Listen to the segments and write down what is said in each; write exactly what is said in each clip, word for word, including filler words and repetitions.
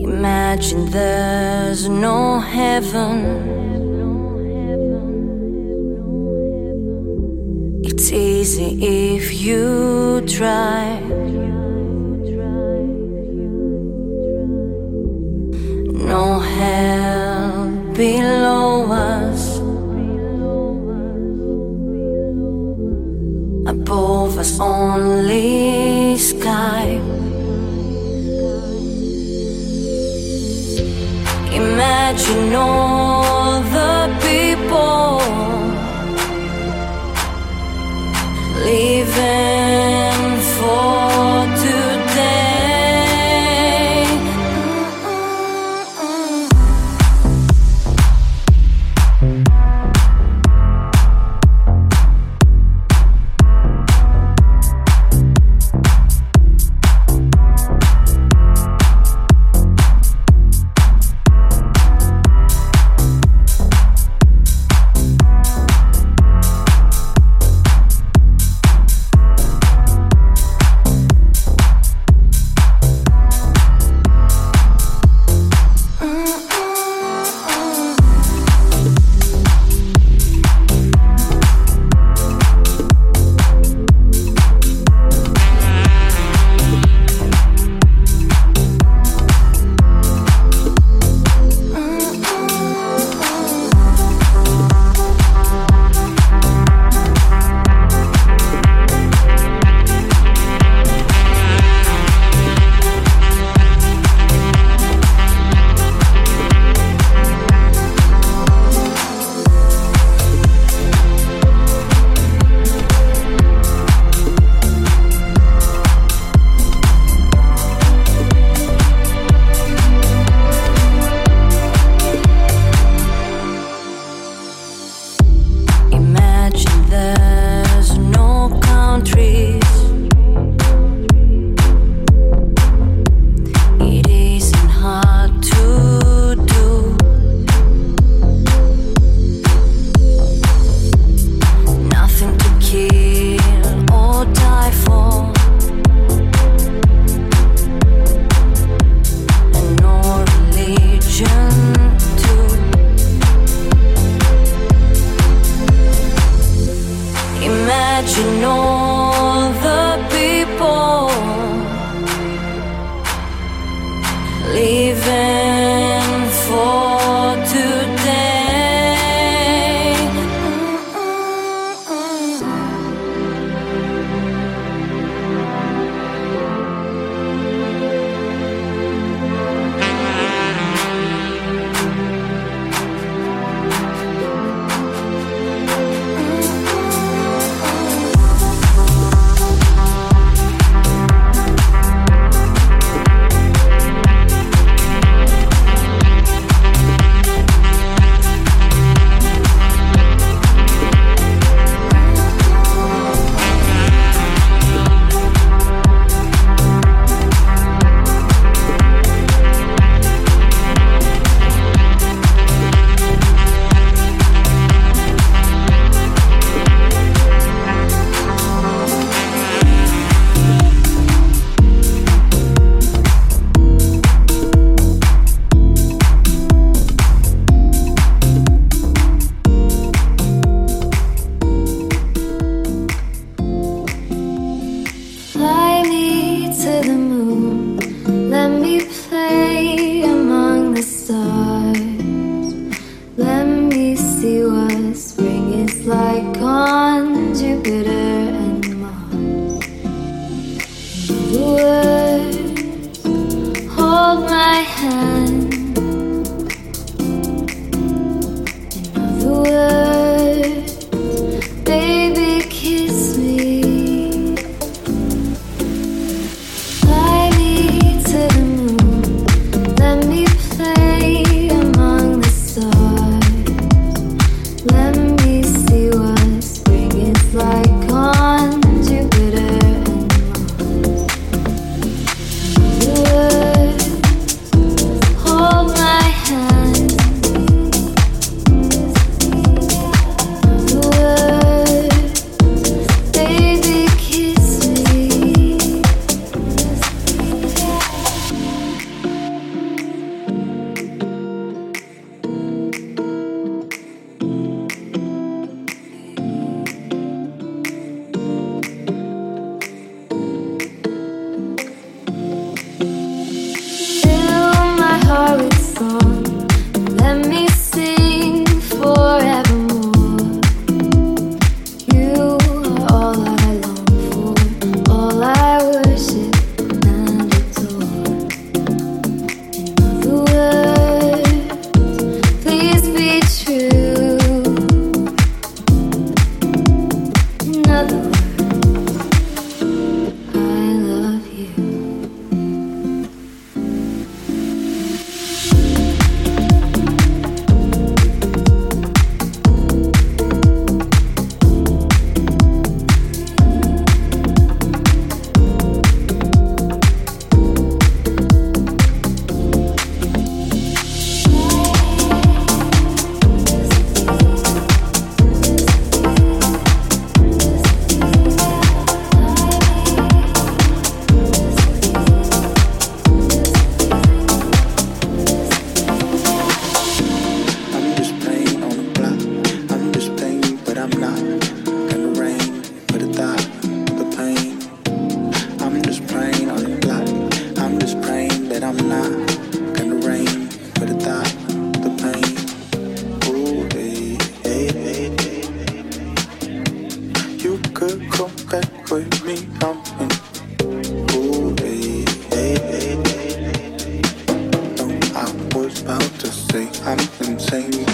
Imagine there's no heaven. It's easy if you try. No hell below us. Above us only sky. Imagine all the people living for today. back with me, I'm in. Ooh, hey, hey, hey, hey. No, I was about to say I'm insane.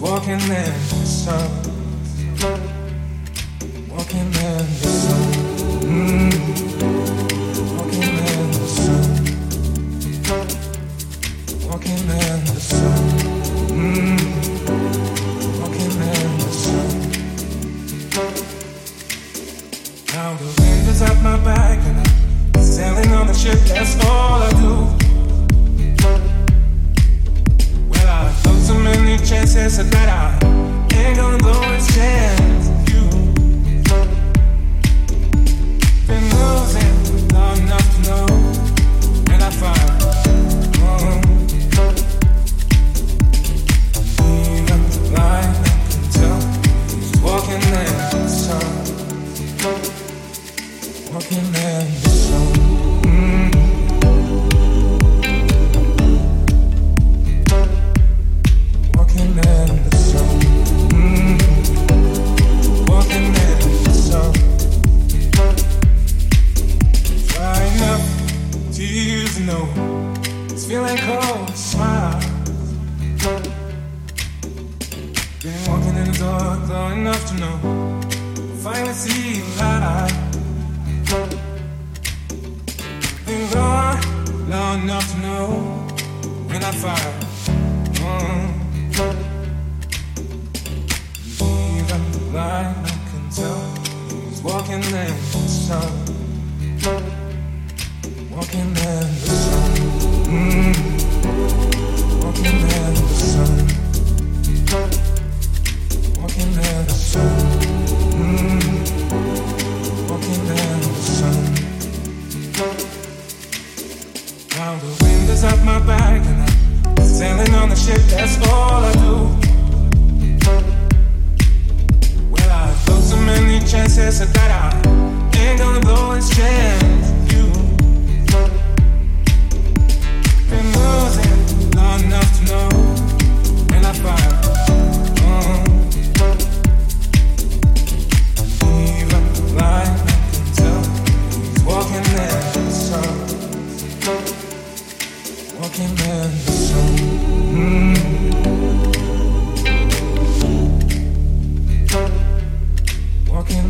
Walking in the sun, mm. Walking in Walking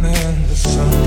in the sun.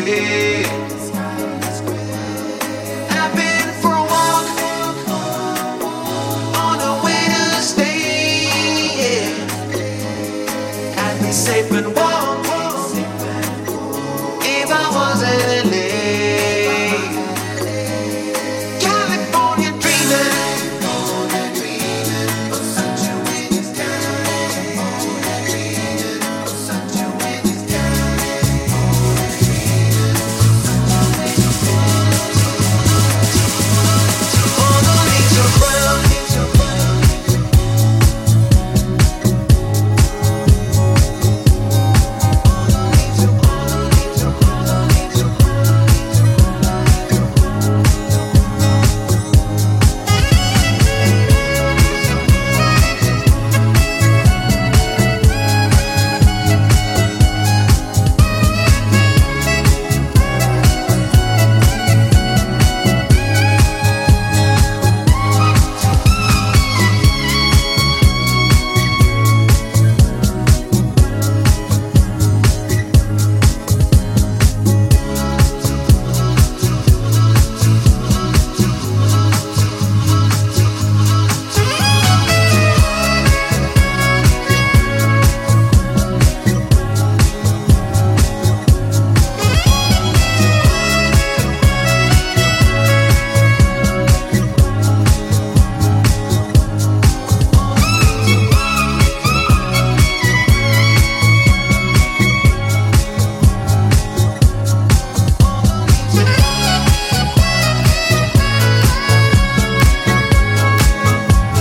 square. I've been for a walk on the way to stay. Yeah. I'd be safe and warm if I was in L A. California dreaming. Let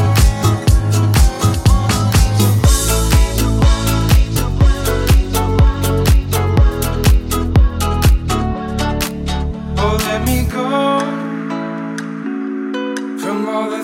me go from all the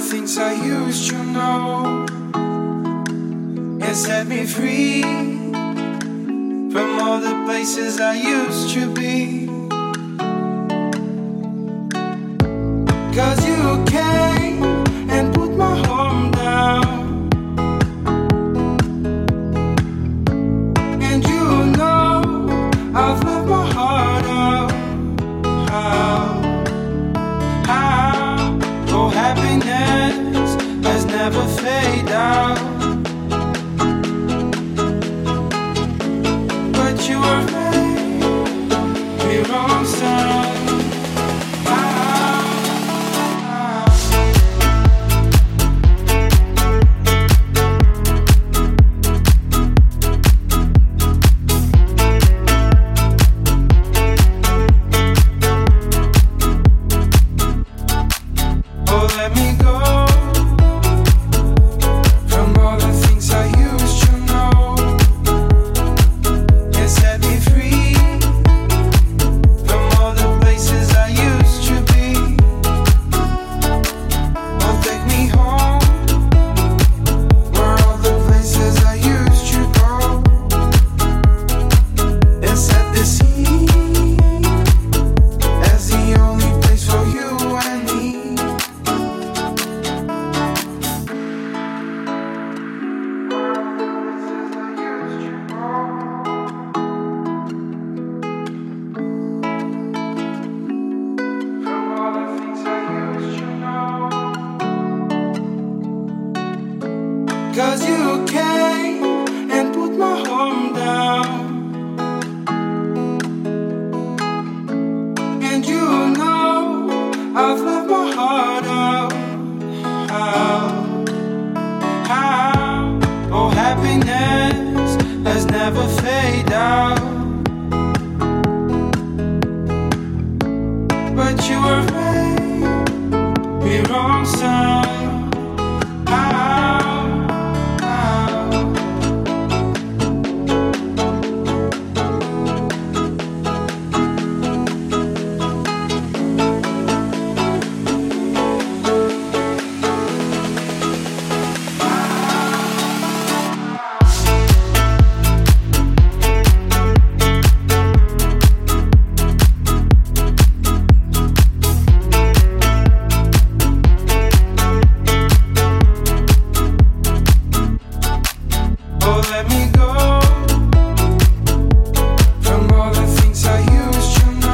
things I used to know.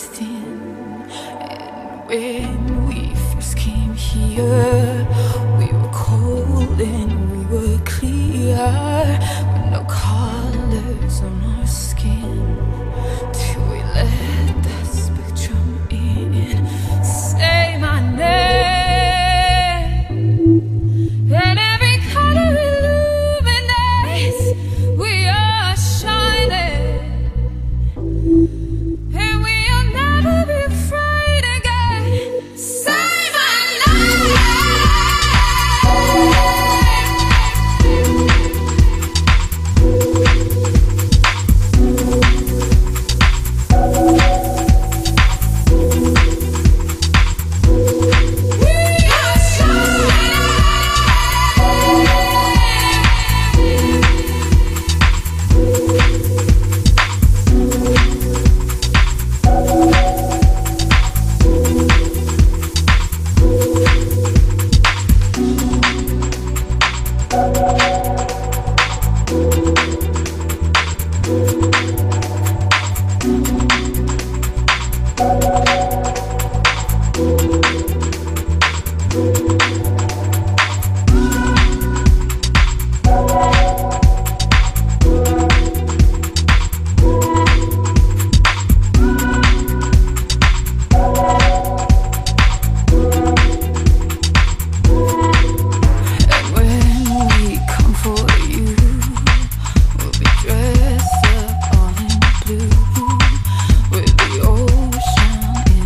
sin. And when we first came here, we were cold and we were clear, with no colors on our skin, till we let that spectrum in. Say my name, and every color illuminates. We are shining. Dress up all in blue, with the ocean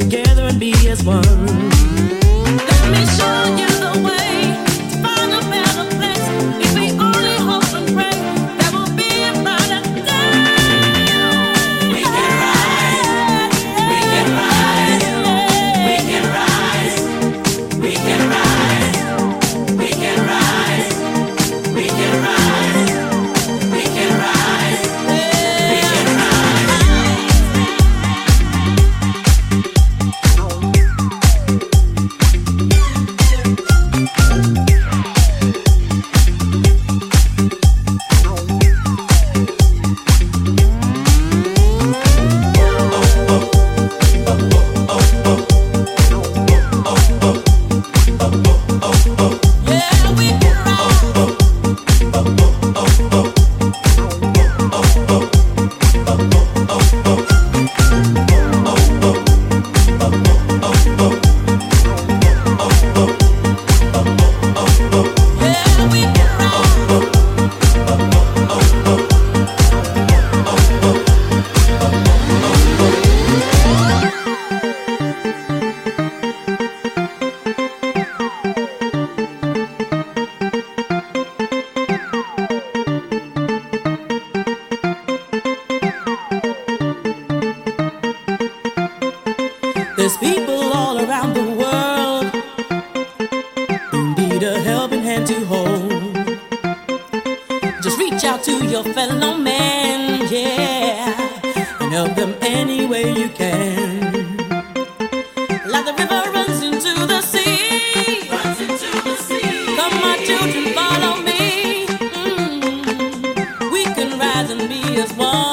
together and be as one. Let me show you the way to find a better place. If we only hope and pray, there will be a brighter day. We can rise, we can rise, we can rise, we can rise, we can rise, we can rise, we can rise, we can rise. There's people all around the world who need a helping hand to hold. Just reach out to your fellow man, yeah, and help them any way you can. Like the river runs into the sea, runs into the sea. Come, my children, follow me. Mm-hmm. We can rise and be as one.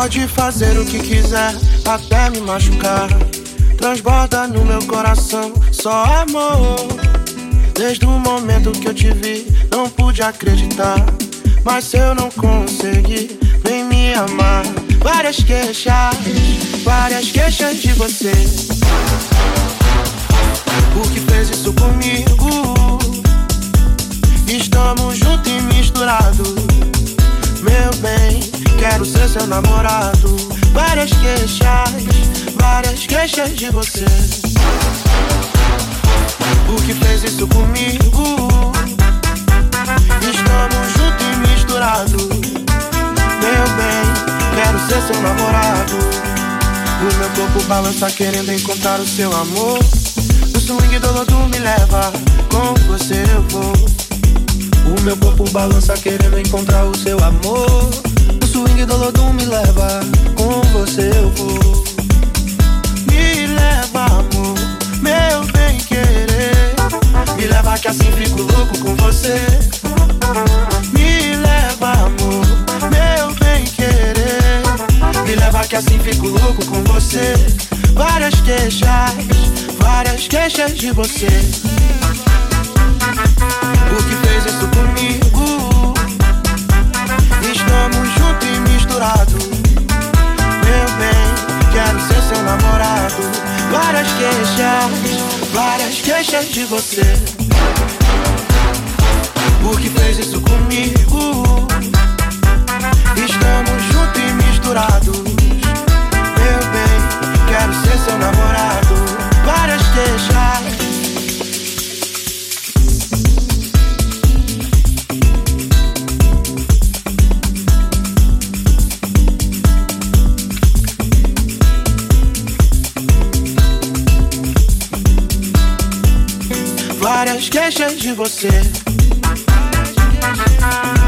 Pode fazer o que quiser, até me machucar. Transborda no meu coração, só amor. Desde o momento que eu te vi, não pude acreditar. Mas se eu não conseguir, vem me amar. Várias queixas, várias queixas de você. Porque fez isso comigo. Estamos juntos e misturados. Meu bem, quero ser seu namorado. Várias queixas, várias queixas de você. Porque fez isso comigo. Estamos juntos e misturados. Meu bem, quero ser seu namorado. O meu corpo balança querendo encontrar o seu amor. O swing do lodo me leva, com você eu vou. O meu corpo balança querendo encontrar o seu amor. O swing do lodo me leva, com você eu vou. Me leva, amor, meu bem querer. Me leva que assim fico louco com você. Me leva, amor, meu bem querer. Me leva que assim fico louco com você. Várias queixas, várias queixas de você. O que fez isso comigo? Estamos juntos e misturados. Meu bem, quero ser seu namorado. Várias queixas, várias queixas de você. O que fez isso comigo? Estamos juntos e misturados. Meu bem, quero ser seu namorado. Várias queixas. Várias queixas de você.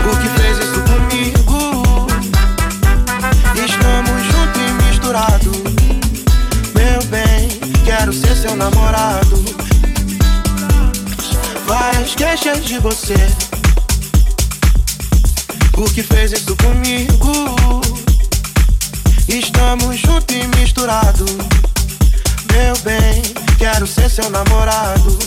O que fez isso comigo? Estamos juntos e misturados. Meu bem, quero ser seu namorado. Várias queixas de você. O que fez isso comigo? Estamos juntos e misturados. Meu bem, quero ser seu namorado.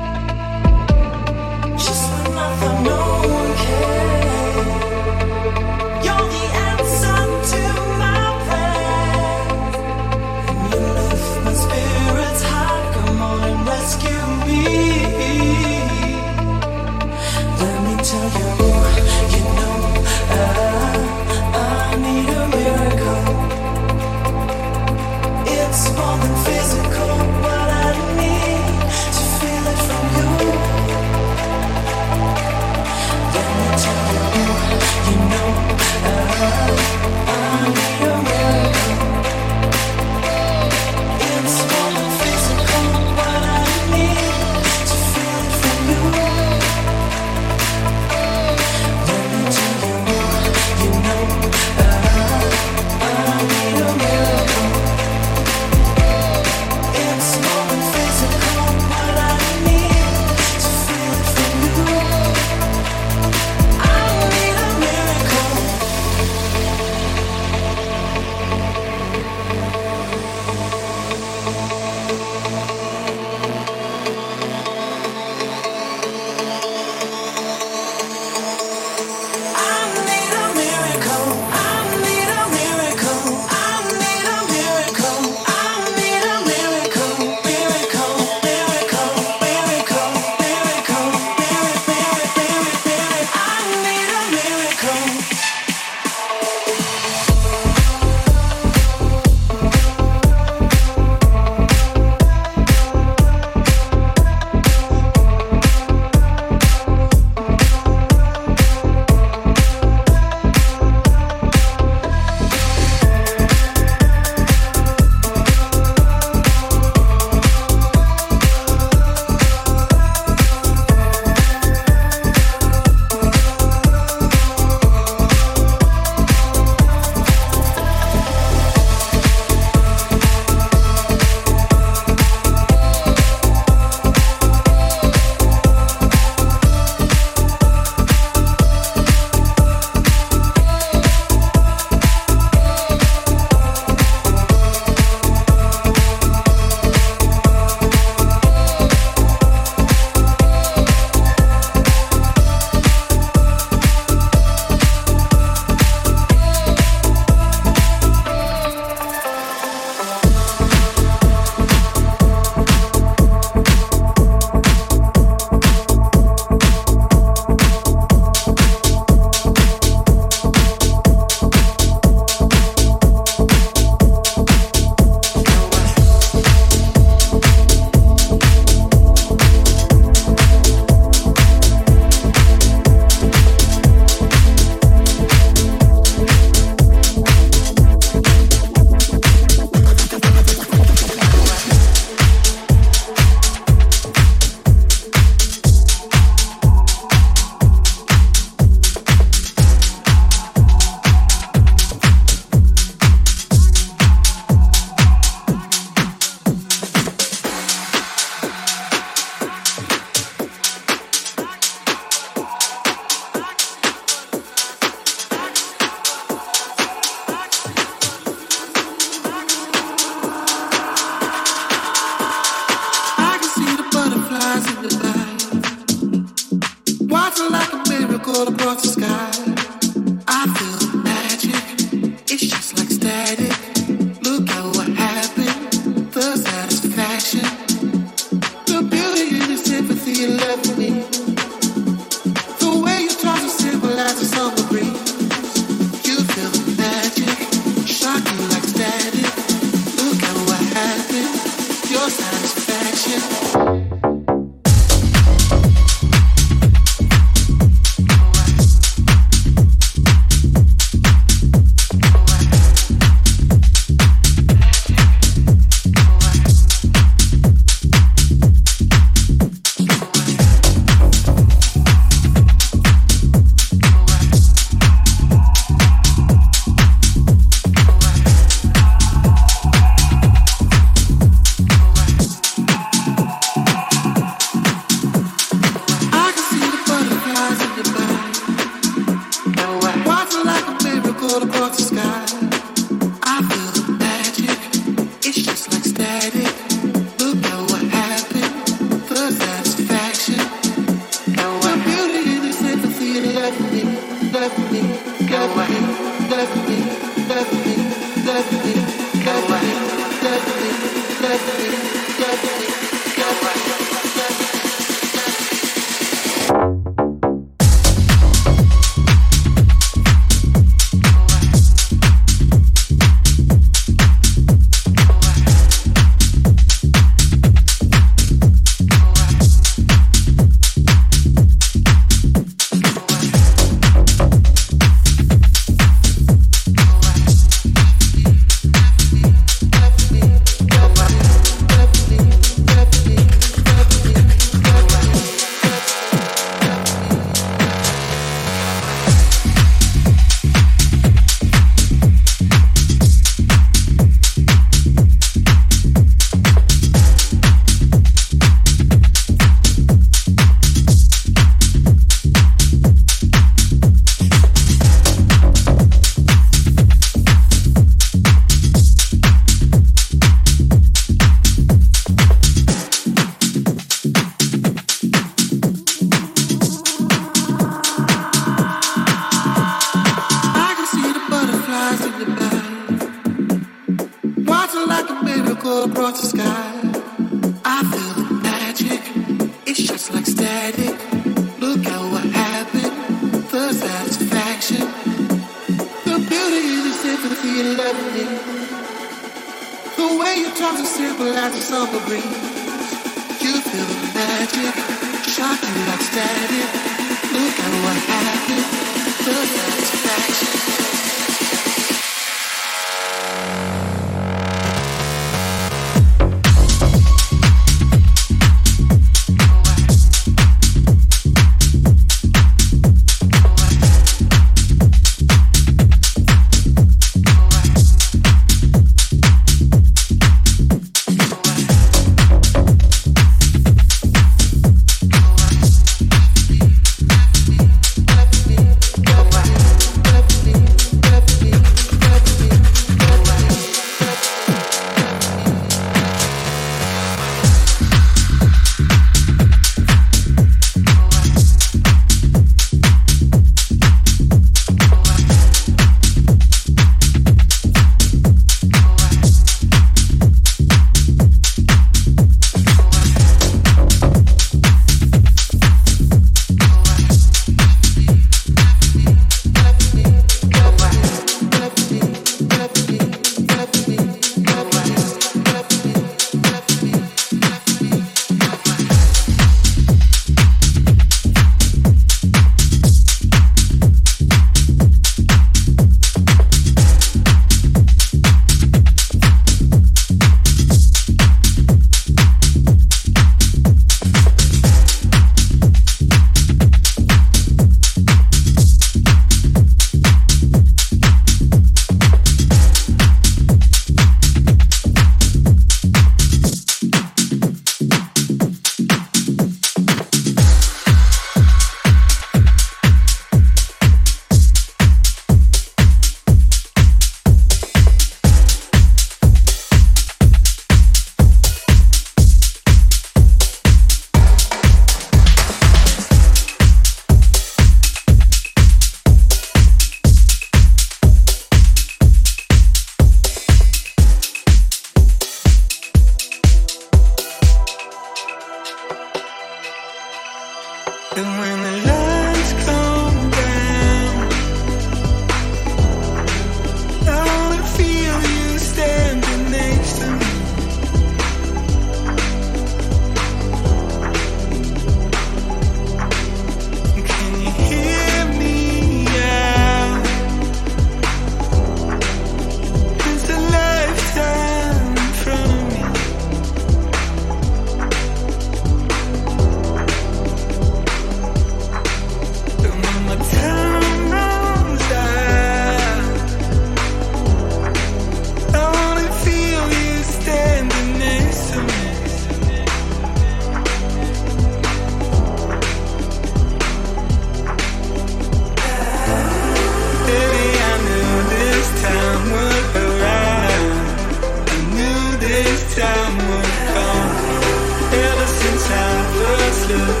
olha.